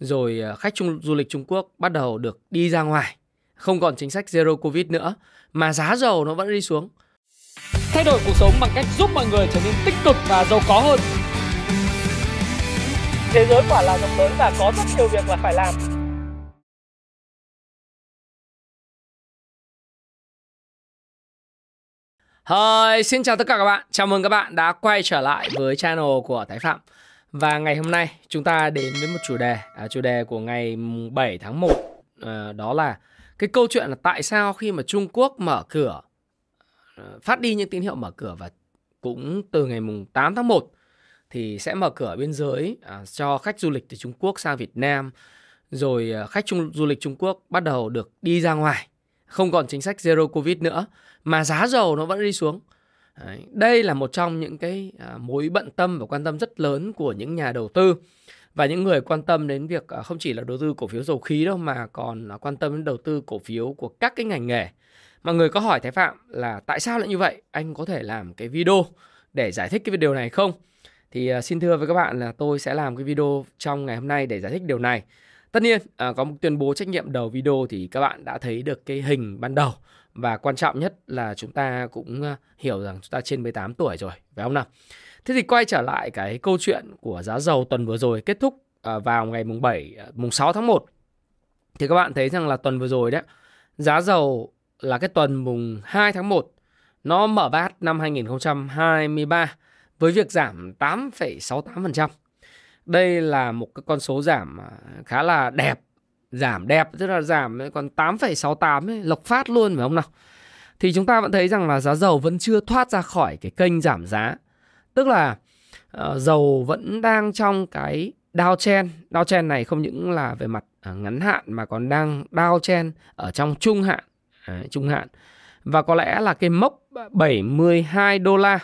rồi khách du lịch Trung Quốc bắt đầu được đi ra ngoài, không còn chính sách Zero Covid nữa mà giá dầu nó vẫn đi xuống. Thay đổi cuộc sống bằng cách giúp mọi người trở nên tích cực và giàu có hơn. Thế giới quả là rộng lớn và có rất nhiều việc là phải làm. Xin chào tất cả các bạn, chào mừng các bạn đã quay trở lại với channel của Thái Phạm. Và ngày hôm nay chúng ta đến với một chủ đề của ngày 7 tháng 1. Đó là cái câu chuyện là tại sao khi mà Trung Quốc mở cửa, phát đi những tín hiệu mở cửa và cũng từ ngày 8 tháng 1 thì sẽ mở cửa biên giới cho khách du lịch từ Trung Quốc sang Việt Nam. Rồi khách du lịch Trung Quốc bắt đầu được đi ra ngoài, không còn chính sách Zero Covid nữa mà giá dầu nó vẫn đi xuống. Đây là một trong những cái mối bận tâm và quan tâm rất lớn của những nhà đầu tư và những người quan tâm đến việc không chỉ là đầu tư cổ phiếu dầu khí đâu mà còn quan tâm đến đầu tư cổ phiếu của các cái ngành nghề. Mọi người có hỏi Thái Phạm là tại sao lại như vậy? Anh có thể làm cái video để giải thích cái điều này không? Thì xin thưa với các bạn là tôi sẽ làm cái video trong ngày hôm nay để giải thích điều này. Tất nhiên có một tuyên bố trách nhiệm đầu video thì các bạn đã thấy được cái hình ban đầu. Và quan trọng nhất là chúng ta cũng hiểu rằng chúng ta trên 18 tuổi rồi, phải không nào? Thế thì quay trở lại cái câu chuyện của giá dầu tuần vừa rồi kết thúc vào ngày mùng 6 tháng 1. Thì các bạn thấy rằng là tuần vừa rồi đấy, giá dầu là cái tuần mùng 2 tháng 1 nó mở bát năm 2023 với việc giảm 8,68%. Đây là một cái con số giảm khá là đẹp. Giảm đẹp, tức là giảm còn 8,68, lộc phát luôn phải không nào? Thì chúng ta vẫn thấy rằng là giá dầu vẫn chưa thoát ra khỏi cái kênh giảm giá. Tức là dầu vẫn đang trong cái downtrend. Downtrend này không những là về mặt ngắn hạn mà còn đang downtrend ở trong trung hạn. Trung hạn. Và có lẽ là cái mốc 72 đô la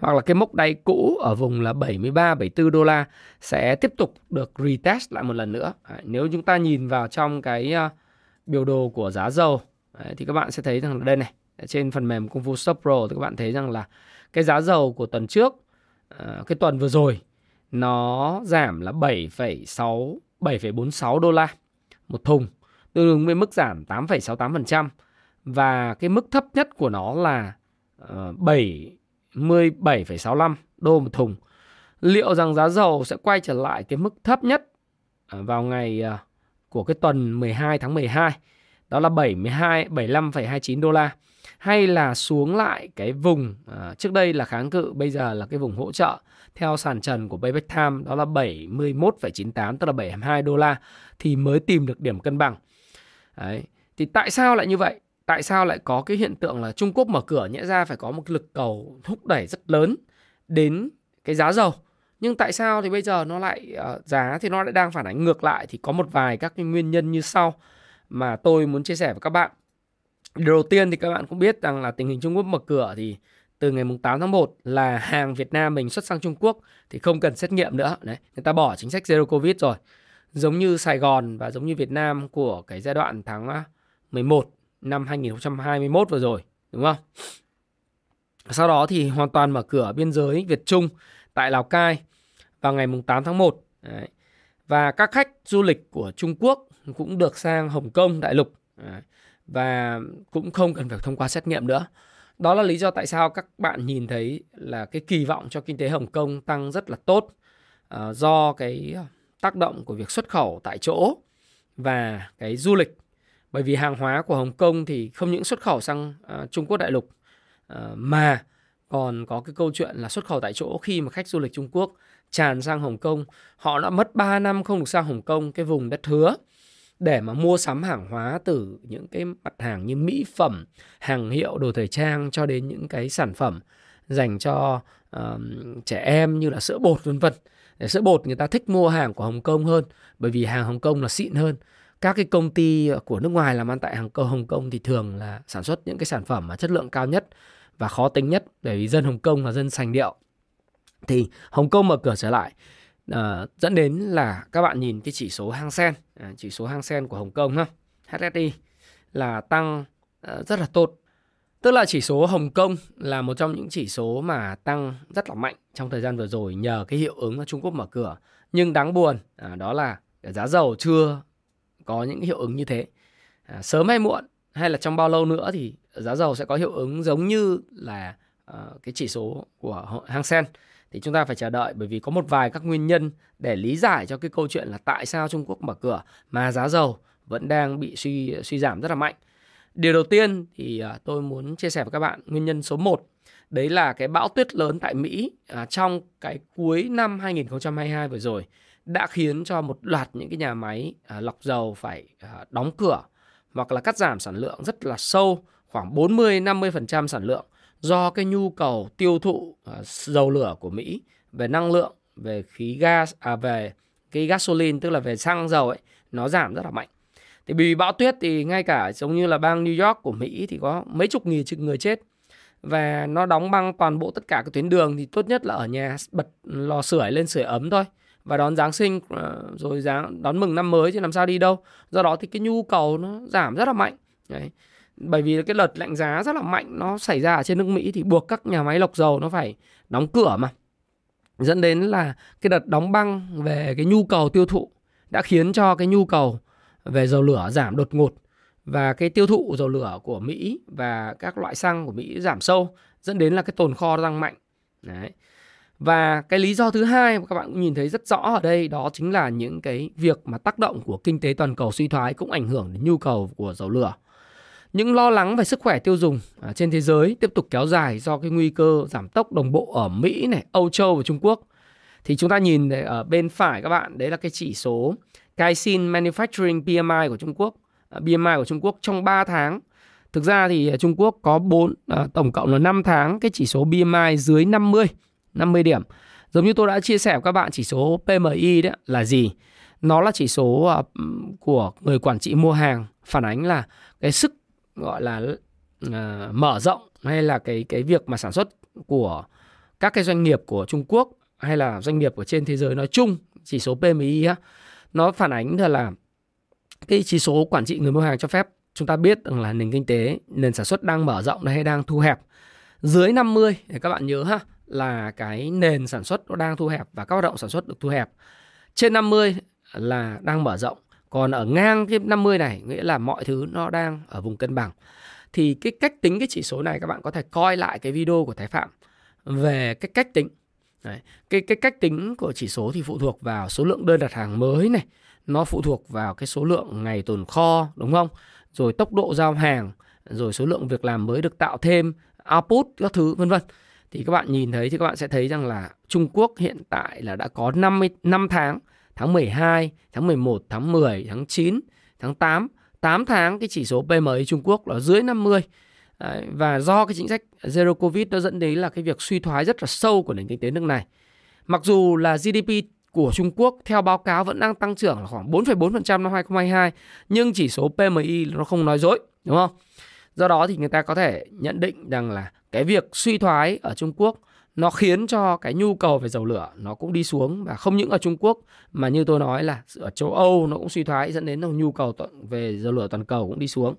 hoặc là cái mốc đáy cũ ở vùng là 73-74 đô la sẽ tiếp tục được retest lại một lần nữa. Nếu chúng ta nhìn vào trong cái biểu đồ của giá dầu thì các bạn sẽ thấy rằng là đây này, trên phần mềm Cung Phu Stockpro thì các bạn thấy rằng là cái giá dầu của tuần trước, cái tuần vừa rồi nó giảm là 7,46 đô la một thùng, tương ứng với mức giảm 8,68% và cái mức thấp nhất của nó là 17,65 đô một thùng. Liệu rằng giá dầu sẽ quay trở lại cái mức thấp nhất vào ngày của cái tuần 12 tháng 12 đó là 75,29 đô la hay là xuống lại cái vùng trước đây là kháng cự, bây giờ là cái vùng hỗ trợ theo sàn trần của Payback Time đó là 71,98 tức là 72 đô la thì mới tìm được điểm cân bằng. Đấy. Thì tại sao lại như vậy? Tại sao lại có cái hiện tượng là Trung Quốc mở cửa, nhẽ ra phải có một lực cầu thúc đẩy rất lớn đến cái giá dầu. Nhưng tại sao thì bây giờ nó lại giá thì nó lại đang phản ánh ngược lại thì có một vài các cái nguyên nhân như sau mà tôi muốn chia sẻ với các bạn. Điều đầu tiên thì các bạn cũng biết rằng là tình hình Trung Quốc mở cửa thì từ ngày 8 tháng 1 là hàng Việt Nam mình xuất sang Trung Quốc thì không cần xét nghiệm nữa. Đấy, người ta bỏ chính sách Zero Covid rồi. Giống như Sài Gòn và giống như Việt Nam của cái giai đoạn tháng 11 năm 2021 vừa rồi, đúng không? Sau đó thì hoàn toàn mở cửa biên giới Việt Trung tại Lào Cai vào ngày 8 tháng 1. Đấy. Và các khách du lịch của Trung Quốc cũng được sang Hồng Kông, đại lục. Đấy. Và cũng không cần phải thông qua xét nghiệm nữa. Đó là lý do tại sao các bạn nhìn thấy là cái kỳ vọng cho kinh tế Hồng Kông tăng rất là tốt do cái tác động của việc xuất khẩu tại chỗ và cái du lịch. Bởi vì hàng hóa của Hồng Kông thì không những xuất khẩu sang Trung Quốc đại lục mà còn có cái câu chuyện là xuất khẩu tại chỗ khi mà khách du lịch Trung Quốc tràn sang Hồng Kông. Họ đã mất 3 năm không được sang Hồng Kông, cái vùng đất hứa, để mà mua sắm hàng hóa từ những cái mặt hàng như mỹ phẩm, hàng hiệu, đồ thời trang cho đến những cái sản phẩm dành cho trẻ em như là sữa bột vân vân. Sữa bột người ta thích mua hàng của Hồng Kông hơn bởi vì hàng Hồng Kông là xịn hơn. Các cái công ty của nước ngoài làm ăn tại Hồng Kông thì thường là sản xuất những cái sản phẩm mà chất lượng cao nhất và khó tính nhất bởi vì dân Hồng Kông là dân sành điệu. Thì Hồng Kông mở cửa trở lại dẫn đến là các bạn nhìn cái chỉ số Hang Seng của Hong Kong ha, HSI là tăng rất là tốt. Tức là chỉ số Hồng Kông là một trong những chỉ số mà tăng rất là mạnh trong thời gian vừa rồi nhờ cái hiệu ứng Trung Quốc mở cửa. Nhưng đáng buồn đó là giá dầu chưa có những hiệu ứng như thế. Sớm hay muộn hay là trong bao lâu nữa thì giá dầu sẽ có hiệu ứng giống như là cái chỉ số của Hang Seng. Thì chúng ta phải chờ đợi, bởi vì có một vài các nguyên nhân để lý giải cho cái câu chuyện là tại sao Trung Quốc mở cửa mà giá dầu vẫn đang bị suy giảm rất là mạnh. Điều đầu tiên thì tôi muốn chia sẻ với các bạn nguyên nhân số 1. Đấy là cái bão tuyết lớn tại Mỹ trong cái cuối năm 2022 vừa rồi đã khiến cho một loạt những cái nhà máy lọc dầu phải đóng cửa hoặc là cắt giảm sản lượng rất là sâu, khoảng 40-50% sản lượng, do cái nhu cầu tiêu thụ dầu lửa của Mỹ về năng lượng, về khí gas, về cái gasoline, tức là về xăng dầu ấy, nó giảm rất là mạnh. Thì vì bão tuyết thì ngay cả giống như là bang New York của Mỹ thì có mấy chục nghìn người chết, và nó đóng băng toàn bộ tất cả các tuyến đường. Thì tốt nhất là ở nhà bật lò sưởi lên sưởi ấm thôi, và đón Giáng sinh rồi đón mừng năm mới chứ làm sao đi đâu. Do đó thì cái nhu cầu nó giảm rất là mạnh. Đấy. Bởi vì cái đợt lạnh giá rất là mạnh nó xảy ra ở trên nước Mỹ thì buộc các nhà máy lọc dầu nó phải đóng cửa, mà dẫn đến là cái đợt đóng băng về cái nhu cầu tiêu thụ đã khiến cho cái nhu cầu về dầu lửa giảm đột ngột, và cái tiêu thụ dầu lửa của Mỹ và các loại xăng của Mỹ giảm sâu, dẫn đến là cái tồn kho tăng mạnh. Đấy. Và cái lý do thứ hai mà các bạn cũng nhìn thấy rất rõ ở đây, đó chính là những cái việc mà tác động của kinh tế toàn cầu suy thoái cũng ảnh hưởng đến nhu cầu của dầu lửa. Những lo lắng về sức khỏe tiêu dùng trên thế giới tiếp tục kéo dài do cái nguy cơ giảm tốc đồng bộ ở Mỹ này, Âu Châu và Trung Quốc. Thì chúng ta nhìn ở bên phải các bạn, đấy là cái chỉ số Caixin Manufacturing PMI của Trung Quốc. PMI của Trung Quốc trong 3 tháng. Thực ra thì Trung Quốc có tổng cộng là 5 tháng cái chỉ số PMI dưới 50 điểm. Giống như tôi đã chia sẻ với các bạn, chỉ số PMI đấy là gì? Nó là chỉ số của người quản trị mua hàng, phản ánh là cái sức gọi là mở rộng hay là cái việc mà sản xuất của các cái doanh nghiệp của Trung Quốc hay là doanh nghiệp của trên thế giới nói chung. Chỉ số PMI á, nó phản ánh là cái chỉ số quản trị người mua hàng cho phép chúng ta biết rằng là nền kinh tế, nền sản xuất đang mở rộng hay đang thu hẹp. Dưới 50 thì các bạn nhớ ha, là cái nền sản xuất nó đang thu hẹp và các hoạt động sản xuất được thu hẹp. Trên 50 là đang mở rộng, còn ở ngang cái 50 này nghĩa là mọi thứ nó đang ở vùng cân bằng. Thì cái cách tính cái chỉ số này các bạn có thể coi lại cái video của Thái Phạm về cái cách tính. Đấy, cái cách tính của chỉ số thì phụ thuộc vào số lượng đơn đặt hàng mới này, nó phụ thuộc vào cái số lượng ngày tồn kho, đúng không? Rồi tốc độ giao hàng, rồi số lượng việc làm mới được tạo thêm, output các thứ vân vân. Thì các bạn nhìn thấy thì các bạn sẽ thấy rằng là Trung Quốc hiện tại là đã có 5 tháng, tháng 12, tháng 11, tháng 10, tháng 9, tháng 8 tháng cái chỉ số PMI Trung Quốc là dưới 50. Đấy, và do cái chính sách Zero Covid nó dẫn đến là cái việc suy thoái rất là sâu của nền kinh tế nước này. Mặc dù là GDP của Trung Quốc theo báo cáo vẫn đang tăng trưởng là khoảng 4,4% năm 2022, nhưng chỉ số PMI nó không nói dối, đúng không? Do đó thì người ta có thể nhận định rằng là cái việc suy thoái ở Trung Quốc nó khiến cho cái nhu cầu về dầu lửa nó cũng đi xuống, và không những ở Trung Quốc mà như tôi nói là ở châu Âu nó cũng suy thoái, dẫn đến nhu cầu về dầu lửa toàn cầu cũng đi xuống.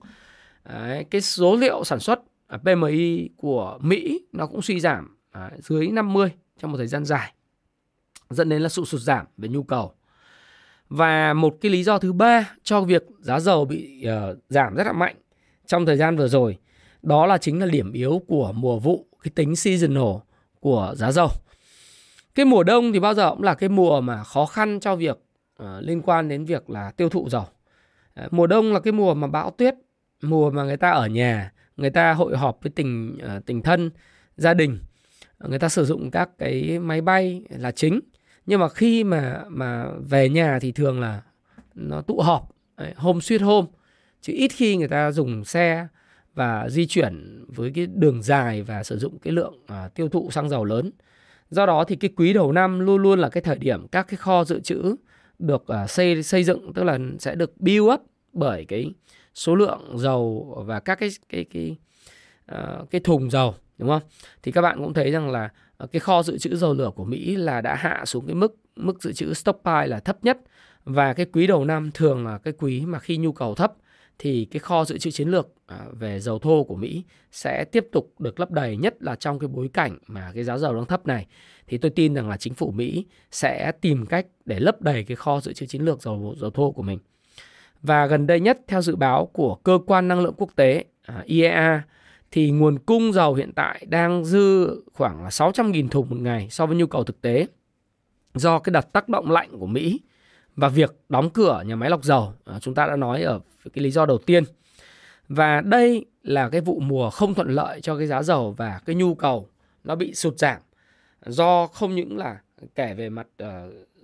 Đấy, cái số liệu sản xuất PMI của Mỹ nó cũng suy giảm dưới 50 trong một thời gian dài, dẫn đến là sự sụt giảm về nhu cầu. Và một cái lý do thứ ba cho việc giá dầu bị giảm rất là mạnh trong thời gian vừa rồi, đó là chính là điểm yếu của mùa vụ, cái tính seasonal của giá dầu. Cái mùa đông thì bao giờ cũng là cái mùa mà khó khăn cho việc liên quan đến việc là tiêu thụ dầu. Mùa đông là cái mùa mà bão tuyết, mùa mà người ta ở nhà, người ta hội họp với tình thân, gia đình, người ta sử dụng các cái máy bay là chính. Nhưng mà khi mà về nhà thì thường là nó tụ họp, home sweet home, chứ ít khi người ta dùng xe và di chuyển với cái đường dài và sử dụng cái lượng tiêu thụ xăng dầu lớn. Do đó thì cái quý đầu năm luôn luôn là cái thời điểm các cái kho dự trữ được xây dựng, tức là sẽ được build up bởi cái số lượng dầu và các cái thùng dầu, đúng không? Thì các bạn cũng thấy rằng là cái kho dự trữ dầu lửa của Mỹ là đã hạ xuống cái mức dự trữ stockpile là thấp nhất, và cái quý đầu năm thường là cái quý mà khi nhu cầu thấp thì cái kho dự trữ chiến lược về dầu thô của Mỹ sẽ tiếp tục được lấp đầy, nhất là trong cái bối cảnh mà cái giá dầu đang thấp này. Thì tôi tin rằng là chính phủ Mỹ sẽ tìm cách để lấp đầy cái kho dự trữ chiến lược dầu thô của mình. Và gần đây nhất, theo dự báo của Cơ quan Năng lượng Quốc tế IEA, thì nguồn cung dầu hiện tại đang dư khoảng là 600.000 thùng một ngày so với nhu cầu thực tế do cái đợt tác động lạnh của Mỹ và việc đóng cửa nhà máy lọc dầu chúng ta đã nói ở cái lý do đầu tiên. Và đây là cái vụ mùa không thuận lợi cho cái giá dầu và cái nhu cầu nó bị sụt giảm do không những là kể về mặt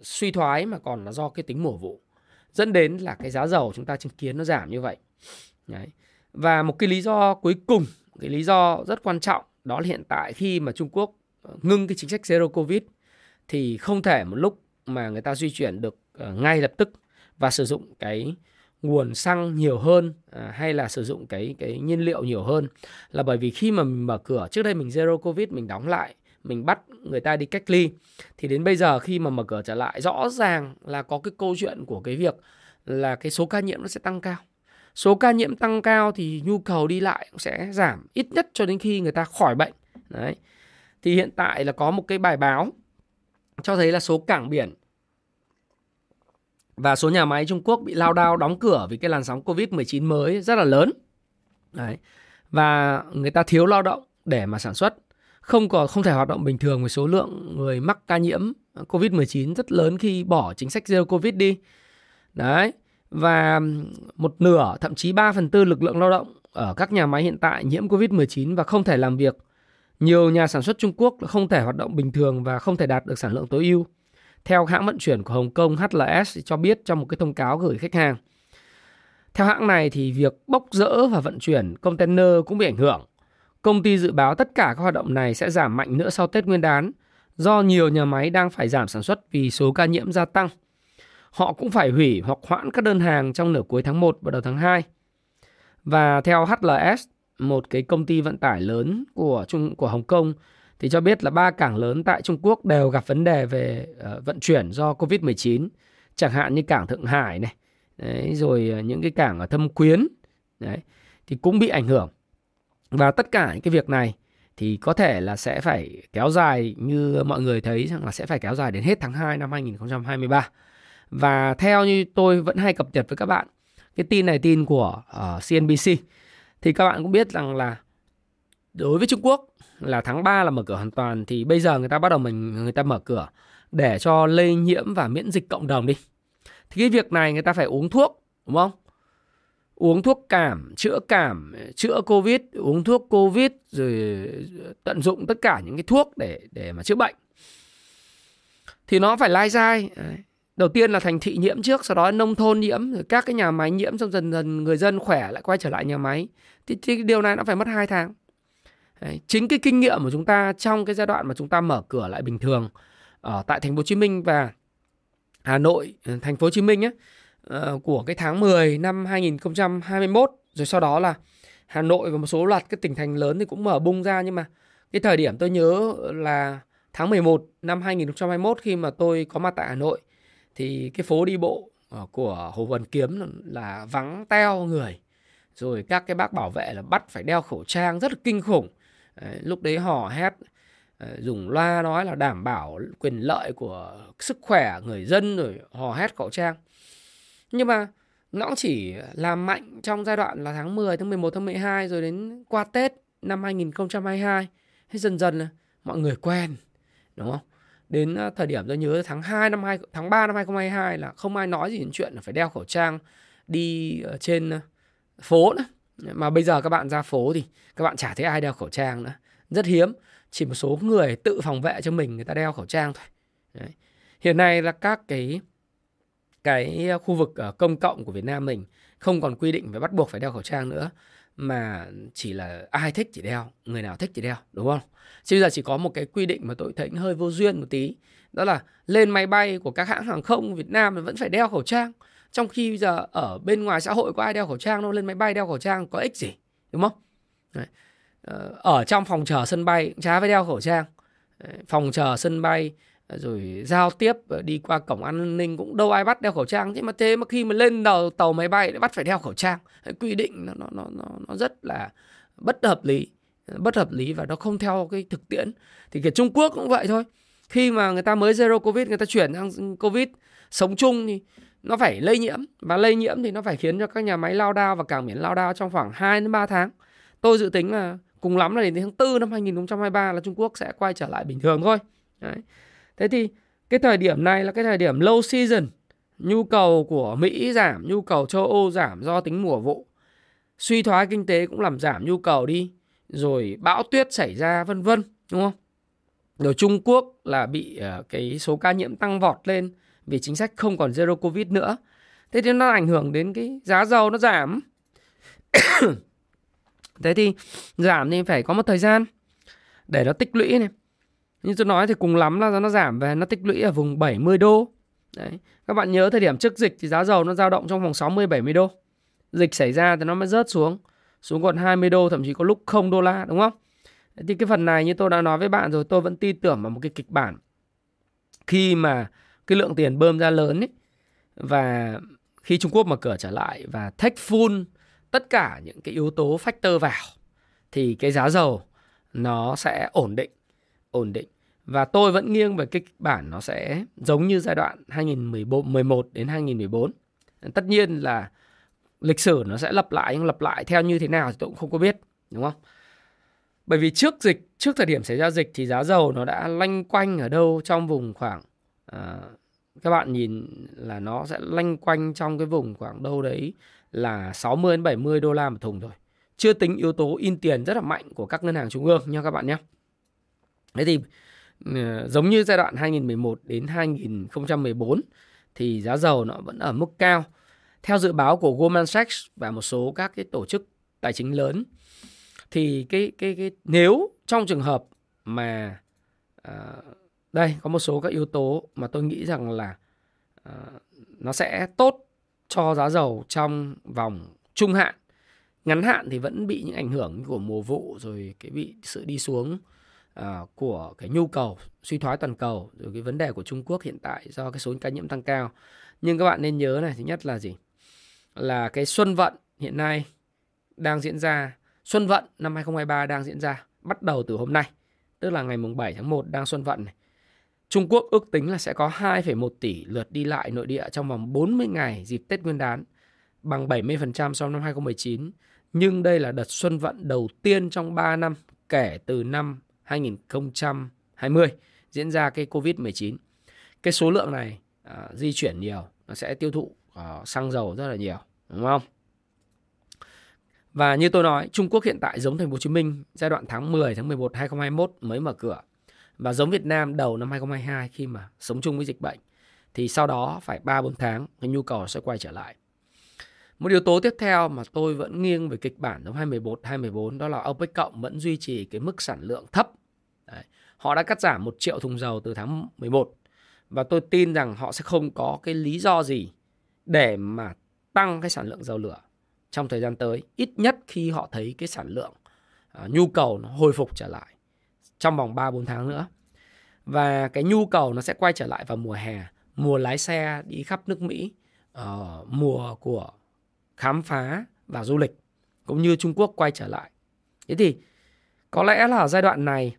suy thoái mà còn là do cái tính mùa vụ, dẫn đến là cái giá dầu chúng ta chứng kiến nó giảm như vậy. Đấy. Và một cái lý do cuối cùng, cái lý do rất quan trọng, đó là hiện tại khi mà Trung Quốc ngưng cái chính sách Zero Covid thì không thể một lúc mà người ta di chuyển được ngay lập tức và sử dụng cái nguồn xăng nhiều hơn hay là sử dụng cái nhiên liệu nhiều hơn, là bởi vì khi mà mình mở cửa, trước đây mình Zero Covid, mình đóng lại, mình bắt người ta đi cách ly, thì đến bây giờ khi mà mở cửa trở lại rõ ràng là có cái câu chuyện của cái việc là cái số ca nhiễm nó sẽ tăng cao. Số ca nhiễm tăng cao thì nhu cầu đi lại cũng sẽ giảm, ít nhất cho đến khi người ta khỏi bệnh. Đấy. Thì hiện tại là có một cái bài báo cho thấy là số cảng biển và số nhà máy Trung Quốc bị lao đao đóng cửa vì cái làn sóng Covid-19 mới rất là lớn. Đấy. Và người ta thiếu lao động để mà sản xuất, không thể hoạt động bình thường với số lượng người mắc ca nhiễm Covid-19 rất lớn khi bỏ chính sách Zero Covid đi. Đấy. Và một nửa, thậm chí 3/4 lực lượng lao động ở các nhà máy hiện tại nhiễm Covid-19 và không thể làm việc. Nhiều nhà sản xuất Trung Quốc không thể hoạt động bình thường và không thể đạt được sản lượng tối ưu. Theo hãng vận chuyển của Hồng Kông HLS cho biết trong một cái thông cáo gửi khách hàng. Theo hãng này thì việc bốc dỡ và vận chuyển container cũng bị ảnh hưởng. Công ty dự báo tất cả các hoạt động này sẽ giảm mạnh nữa sau Tết Nguyên đán do nhiều nhà máy đang phải giảm sản xuất vì số ca nhiễm gia tăng. Họ cũng phải hủy hoặc hoãn các đơn hàng trong nửa cuối tháng 1 và đầu tháng 2. Và theo HLS, một cái công ty vận tải lớn của Hồng Kông, thì cho biết là 3 cảng lớn tại Trung Quốc đều gặp vấn đề về vận chuyển do Covid-19, chẳng hạn như cảng Thượng Hải này, đấy, rồi những cái cảng ở Thâm Quyến, đấy, thì cũng bị ảnh hưởng. Và tất cả những cái việc này thì có thể là sẽ phải kéo dài, như mọi người thấy rằng là sẽ phải kéo dài đến hết tháng 2 năm 2023. Và theo như tôi vẫn hay cập nhật với các bạn, cái tin này tin của CNBC, thì các bạn cũng biết rằng là đối với Trung Quốc là tháng 3 là mở cửa hoàn toàn, thì bây giờ người ta bắt đầu người ta mở cửa để cho lây nhiễm và miễn dịch cộng đồng đi. Thì cái việc này người ta phải uống thuốc, đúng không? Uống thuốc cảm, chữa Covid, uống thuốc Covid rồi tận dụng tất cả những cái thuốc để mà chữa bệnh. Thì nó phải lai dai. Đầu tiên là thành thị nhiễm trước, sau đó nông thôn nhiễm, rồi các cái nhà máy nhiễm, xong dần dần người dân khỏe lại quay trở lại nhà máy. Thì điều này nó phải mất 2 tháng. Đấy, chính cái kinh nghiệm của chúng ta trong cái giai đoạn mà chúng ta mở cửa lại bình thường ở tại thành phố Hồ Chí Minh và Hà Nội, thành phố Hồ Chí Minh ấy, của cái tháng 10 năm 2021, rồi sau đó là Hà Nội và một số loạt cái tỉnh thành lớn thì cũng mở bung ra, nhưng mà cái thời điểm tôi nhớ là tháng 11 năm 2021 khi mà tôi có mặt tại Hà Nội, thì cái phố đi bộ của Hồ Hoàn Kiếm là vắng teo người. Rồi các cái bác bảo vệ là bắt phải đeo khẩu trang rất là kinh khủng. Lúc đấy hò hét, dùng loa nói là đảm bảo quyền lợi của sức khỏe người dân, rồi hò hét khẩu trang. Nhưng mà nó cũng chỉ làm mạnh trong giai đoạn là tháng 10, tháng 11, tháng 12, rồi đến qua Tết năm 2022. Dần dần là mọi người quen, đúng không? Đến thời điểm tôi nhớ tháng 3 năm 2022 là không ai nói gì đến chuyện là phải đeo khẩu trang đi trên phố nữa. Mà bây giờ các bạn ra phố thì các bạn chả thấy ai đeo khẩu trang nữa. Rất hiếm, chỉ một số người tự phòng vệ cho mình, người ta đeo khẩu trang thôi. Đấy. Hiện nay là các cái khu vực công cộng của Việt Nam mình không còn quy định phải bắt buộc phải đeo khẩu trang nữa, mà chỉ là ai thích thì đeo, người nào thích thì đeo, đúng không? Chứ bây giờ chỉ có một cái quy định mà tôi thấy hơi vô duyên một tí, đó là lên máy bay của các hãng hàng không Việt Nam vẫn phải đeo khẩu trang, trong khi bây giờ ở bên ngoài xã hội có ai đeo khẩu trang đâu, lên máy bay đeo khẩu trang có ích gì, đúng không? Đấy. Ở trong phòng chờ sân bay cũng chả phải đeo khẩu trang. Phòng chờ sân bay, rồi giao tiếp đi qua cổng an ninh cũng đâu ai bắt đeo khẩu trang. Thế mà khi mà lên đầu tàu máy bay lại bắt phải đeo khẩu trang, quy định nó rất là bất hợp lý và nó không theo cái thực tiễn. Thì Trung Quốc cũng vậy thôi, khi mà người ta mới Zero Covid người ta chuyển sang Covid sống chung thì nó phải lây nhiễm, và lây nhiễm thì nó phải khiến cho các nhà máy lao đao và cảng biển lao đao trong khoảng 2 đến 3 tháng. Tôi dự tính là cùng lắm là đến tháng 4 năm 2023 là Trung Quốc sẽ quay trở lại bình thường thôi. Đấy. Thế thì cái thời điểm này là cái thời điểm low season, nhu cầu của Mỹ giảm, nhu cầu châu Âu giảm do tính mùa vụ, suy thoái kinh tế cũng làm giảm nhu cầu đi, rồi bão tuyết xảy ra vân vân, đúng không? Rồi Trung Quốc là bị cái số ca nhiễm tăng vọt lên vì chính sách không còn Zero Covid nữa. Thế thì nó ảnh hưởng đến cái giá dầu nó giảm. Thế thì giảm thì phải có một thời gian để nó tích lũy này. Như tôi nói thì cùng lắm là nó giảm về, nó tích lũy ở vùng 70 đô. Đấy. Các bạn nhớ thời điểm trước dịch thì giá dầu nó dao động trong vòng 60-70 đô. Dịch xảy ra thì nó mới rớt xuống còn 20 đô, thậm chí có lúc 0 đô la, đúng không? Đấy, thì cái phần này như tôi đã nói với bạn rồi, tôi vẫn tin tưởng vào một cái kịch bản. Khi mà cái lượng tiền bơm ra lớn ấy, và khi Trung Quốc mở cửa trở lại và take full tất cả những cái yếu tố factor vào, thì cái giá dầu nó sẽ ổn định. Và tôi vẫn nghiêng về cái kịch bản nó sẽ giống như giai đoạn 2011 đến 2014. Tất nhiên là lịch sử nó sẽ lặp lại, nhưng lặp lại theo như thế nào thì tôi cũng không có biết, đúng không? Bởi vì trước thời điểm xảy ra dịch thì giá dầu nó đã lanh quanh ở đâu trong vùng khoảng các bạn nhìn là nó sẽ lanh quanh trong cái vùng khoảng đâu đấy là 60 đến 70 đô la một thùng rồi. Chưa tính yếu tố in tiền rất là mạnh của các ngân hàng trung ương nha các bạn nhé. Thế thì giống như giai đoạn 2011 đến 2014 thì giá dầu nó vẫn ở mức cao. Theo dự báo của Goldman Sachs và một số các cái tổ chức tài chính lớn thì cái nếu trong trường hợp mà đây có một số các yếu tố mà tôi nghĩ rằng là nó sẽ tốt cho giá dầu trong vòng trung hạn. Ngắn hạn thì vẫn bị những ảnh hưởng của mùa vụ, rồi cái bị sự đi xuống của cái nhu cầu, suy thoái toàn cầu, rồi cái vấn đề của Trung Quốc hiện tại do cái số ca nhiễm tăng cao. Nhưng các bạn nên nhớ này, thứ nhất là gì? Là cái xuân vận hiện nay đang diễn ra, xuân vận năm 2023 đang diễn ra bắt đầu từ hôm nay, tức là ngày mùng 7 tháng 1 đang xuân vận này. Trung Quốc ước tính là sẽ có 2,1 tỷ lượt đi lại nội địa trong vòng 40 ngày dịp Tết Nguyên đán, bằng 70% so với năm 2019. Nhưng đây là đợt xuân vận đầu tiên trong 3 năm kể từ năm 2020 diễn ra cái Covid-19. Cái số lượng này di chuyển nhiều, nó sẽ tiêu thụ xăng dầu rất là nhiều, đúng không? Và như tôi nói, Trung Quốc hiện tại giống Thành phố Hồ Chí Minh giai đoạn tháng 10, tháng 11, 2021 mới mở cửa. Và giống Việt Nam đầu năm 2022 khi mà sống chung với dịch bệnh, thì sau đó phải 3-4 tháng cái nhu cầu sẽ quay trở lại. Một yếu tố tiếp theo mà tôi vẫn nghiêng về kịch bản năm 2011-2014 đó là OPEC cộng vẫn duy trì cái mức sản lượng thấp. Đấy. Họ đã cắt giảm 1 triệu thùng dầu từ tháng 11 và tôi tin rằng họ sẽ không có cái lý do gì để mà tăng cái sản lượng dầu lửa trong thời gian tới, ít nhất khi họ thấy cái sản lượng nhu cầu nó hồi phục trở lại trong vòng 3-4 tháng nữa. Và cái nhu cầu nó sẽ quay trở lại vào mùa hè, mùa lái xe đi khắp nước Mỹ, mùa của khám phá và du lịch, cũng như Trung Quốc quay trở lại. Thế thì có lẽ là giai đoạn này,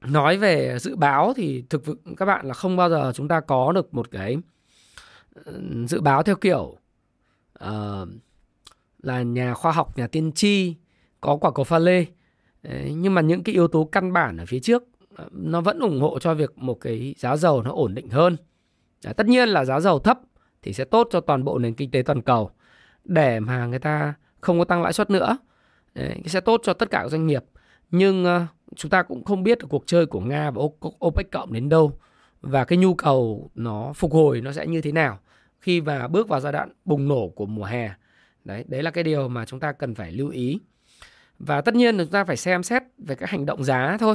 nói về dự báo thì thực sự các bạn là không bao giờ chúng ta có được một cái dự báo theo kiểu là nhà khoa học, nhà tiên tri có quả cầu pha lê. Đấy, nhưng mà những cái yếu tố căn bản ở phía trước nó vẫn ủng hộ cho việc một cái giá dầu nó ổn định hơn. Đấy, tất nhiên là giá dầu thấp thì sẽ tốt cho toàn bộ nền kinh tế toàn cầu để mà người ta không có tăng lãi suất nữa. Đấy, sẽ tốt cho tất cả các doanh nghiệp. Nhưng chúng ta cũng không biết cuộc chơi của Nga và OPEC cộng đến đâu và cái nhu cầu nó phục hồi nó sẽ như thế nào khi mà bước vào giai đoạn bùng nổ của mùa hè. Đấy là cái điều mà chúng ta cần phải lưu ý. Và tất nhiên là chúng ta phải xem xét về các hành động giá thôi.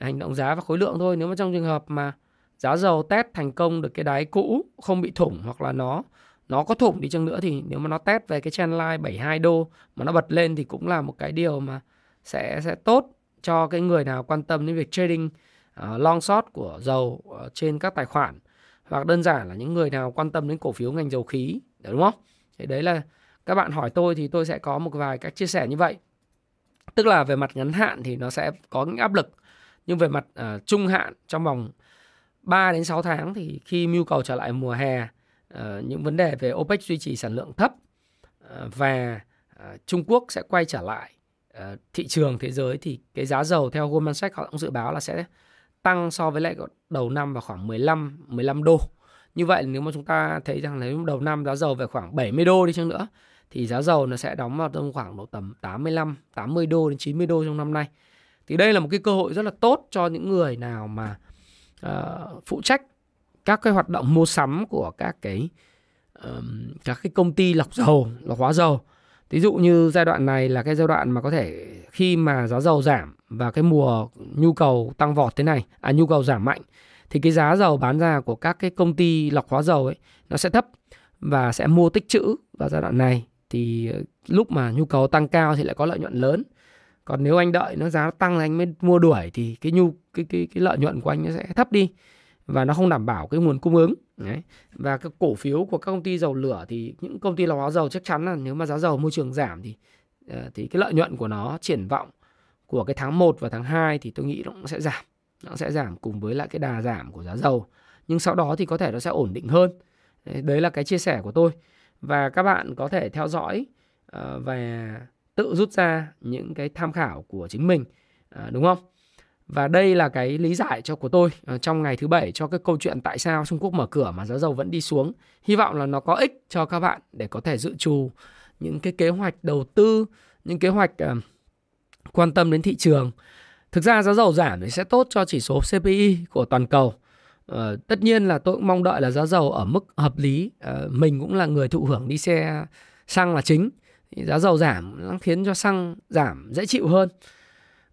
Hành động giá và khối lượng thôi. Nếu mà trong trường hợp mà giá dầu test thành công được cái đáy cũ, không bị thủng, hoặc là nó có thủng đi chăng nữa, thì nếu mà nó test về cái trendline 72 đô mà nó bật lên thì cũng là một cái điều mà sẽ tốt cho cái người nào quan tâm đến việc trading long short của dầu trên các tài khoản, hoặc đơn giản là những người nào quan tâm đến cổ phiếu ngành dầu khí, đúng không? Thế đấy là các bạn hỏi tôi thì tôi sẽ có một vài cách chia sẻ như vậy. Tức là về mặt ngắn hạn thì nó sẽ có những áp lực, nhưng về mặt trung hạn trong vòng 3 đến 6 tháng thì khi nhu cầu trở lại mùa hè, những vấn đề về OPEC duy trì sản lượng thấp và Trung Quốc sẽ quay trở lại thị trường thế giới thì cái giá dầu theo Goldman Sachs họ cũng dự báo là sẽ tăng so với lại đầu năm vào khoảng 15 đô. Như vậy nếu mà chúng ta thấy rằng nếu đầu năm giá dầu về khoảng 70 đô đi chăng nữa thì giá dầu nó sẽ đóng vào trong khoảng độ tầm 85, 80 đô đến 90 đô trong năm nay. Thì đây là một cái cơ hội rất là tốt cho những người nào mà phụ trách các cái hoạt động mua sắm của các cái công ty lọc dầu, lọc hóa dầu. Ví dụ như giai đoạn này là cái giai đoạn mà có thể khi mà giá dầu giảm và cái mùa nhu cầu tăng vọt thế này, nhu cầu giảm mạnh, thì cái giá dầu bán ra của các cái công ty lọc hóa dầu ấy nó sẽ thấp và sẽ mua tích trữ vào giai đoạn này. Thì lúc mà nhu cầu tăng cao thì lại có lợi nhuận lớn. Còn nếu anh đợi nó giá tăng anh mới mua đuổi thì cái lợi nhuận của anh nó sẽ thấp đi và nó không đảm bảo cái nguồn cung ứng. Đấy. Và các cổ phiếu của các công ty dầu lửa thì những công ty lọc hóa dầu chắc chắn là nếu mà giá dầu môi trường giảm thì cái lợi nhuận của nó, triển vọng của cái tháng 1 và tháng 2 thì tôi nghĩ nó cũng sẽ giảm. Nó sẽ giảm cùng với lại cái đà giảm của giá dầu. Nhưng sau đó thì có thể nó sẽ ổn định hơn. Đấy là cái chia sẻ của tôi. Và các bạn có thể theo dõi và tự rút ra những cái tham khảo của chính mình, đúng không? Và đây là cái lý giải của tôi trong ngày thứ Bảy cho cái câu chuyện tại sao Trung Quốc mở cửa mà giá dầu vẫn đi xuống. Hy vọng là nó có ích cho các bạn để có thể dự trù những cái kế hoạch đầu tư, những kế hoạch quan tâm đến thị trường. Thực ra giá dầu giảm thì sẽ tốt cho chỉ số CPI của toàn cầu. Tất nhiên là tôi cũng mong đợi là giá dầu ở mức hợp lý. Mình cũng là người thụ hưởng đi xe xăng là chính. Giá dầu giảm nó khiến cho xăng giảm dễ chịu hơn.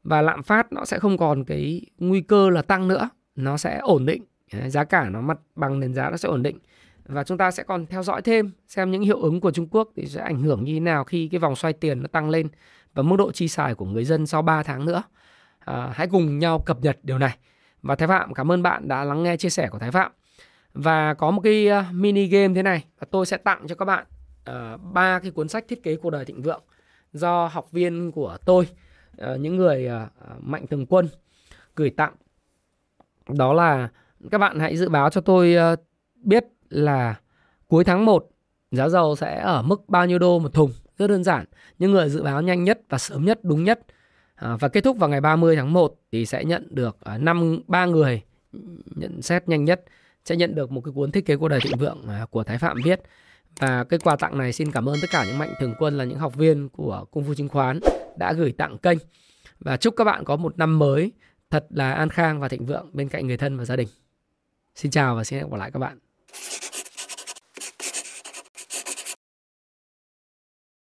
Và lạm phát nó sẽ không còn cái nguy cơ là tăng nữa. Nó sẽ ổn định. Giá cả nó mặt bằng nền giá nó sẽ ổn định. Và chúng ta sẽ còn theo dõi thêm xem những hiệu ứng của Trung Quốc thì sẽ ảnh hưởng như thế nào khi cái vòng xoay tiền nó tăng lên và mức độ chi xài của người dân sau 3 tháng nữa. Hãy cùng nhau cập nhật điều này. Và Thái Phạm cảm ơn bạn đã lắng nghe chia sẻ của Thái Phạm. Và có một cái mini game thế này. Và tôi sẽ tặng cho các bạn 3 cái cuốn sách thiết kế cuộc đời thịnh vượng do học viên của tôi, những người Mạnh Thường Quân gửi tặng. Đó là các bạn hãy dự báo cho tôi biết là cuối tháng 1 giá dầu sẽ ở mức bao nhiêu đô một thùng. Rất đơn giản. Những người dự báo nhanh nhất và sớm nhất, đúng nhất và kết thúc vào ngày 30 tháng 1 thì sẽ nhận được 3 người nhận xét nhanh nhất sẽ nhận được một cái cuốn thiết kế cuộc đời thịnh vượng của Thái Phạm viết. Và cái quà tặng này xin cảm ơn tất cả những Mạnh Thường Quân là những học viên của Cung Phu Chứng Khoán đã gửi tặng kênh. Và chúc các bạn có một năm mới thật là an khang và thịnh vượng bên cạnh người thân và gia đình. Xin chào và xin hẹn gặp lại các bạn.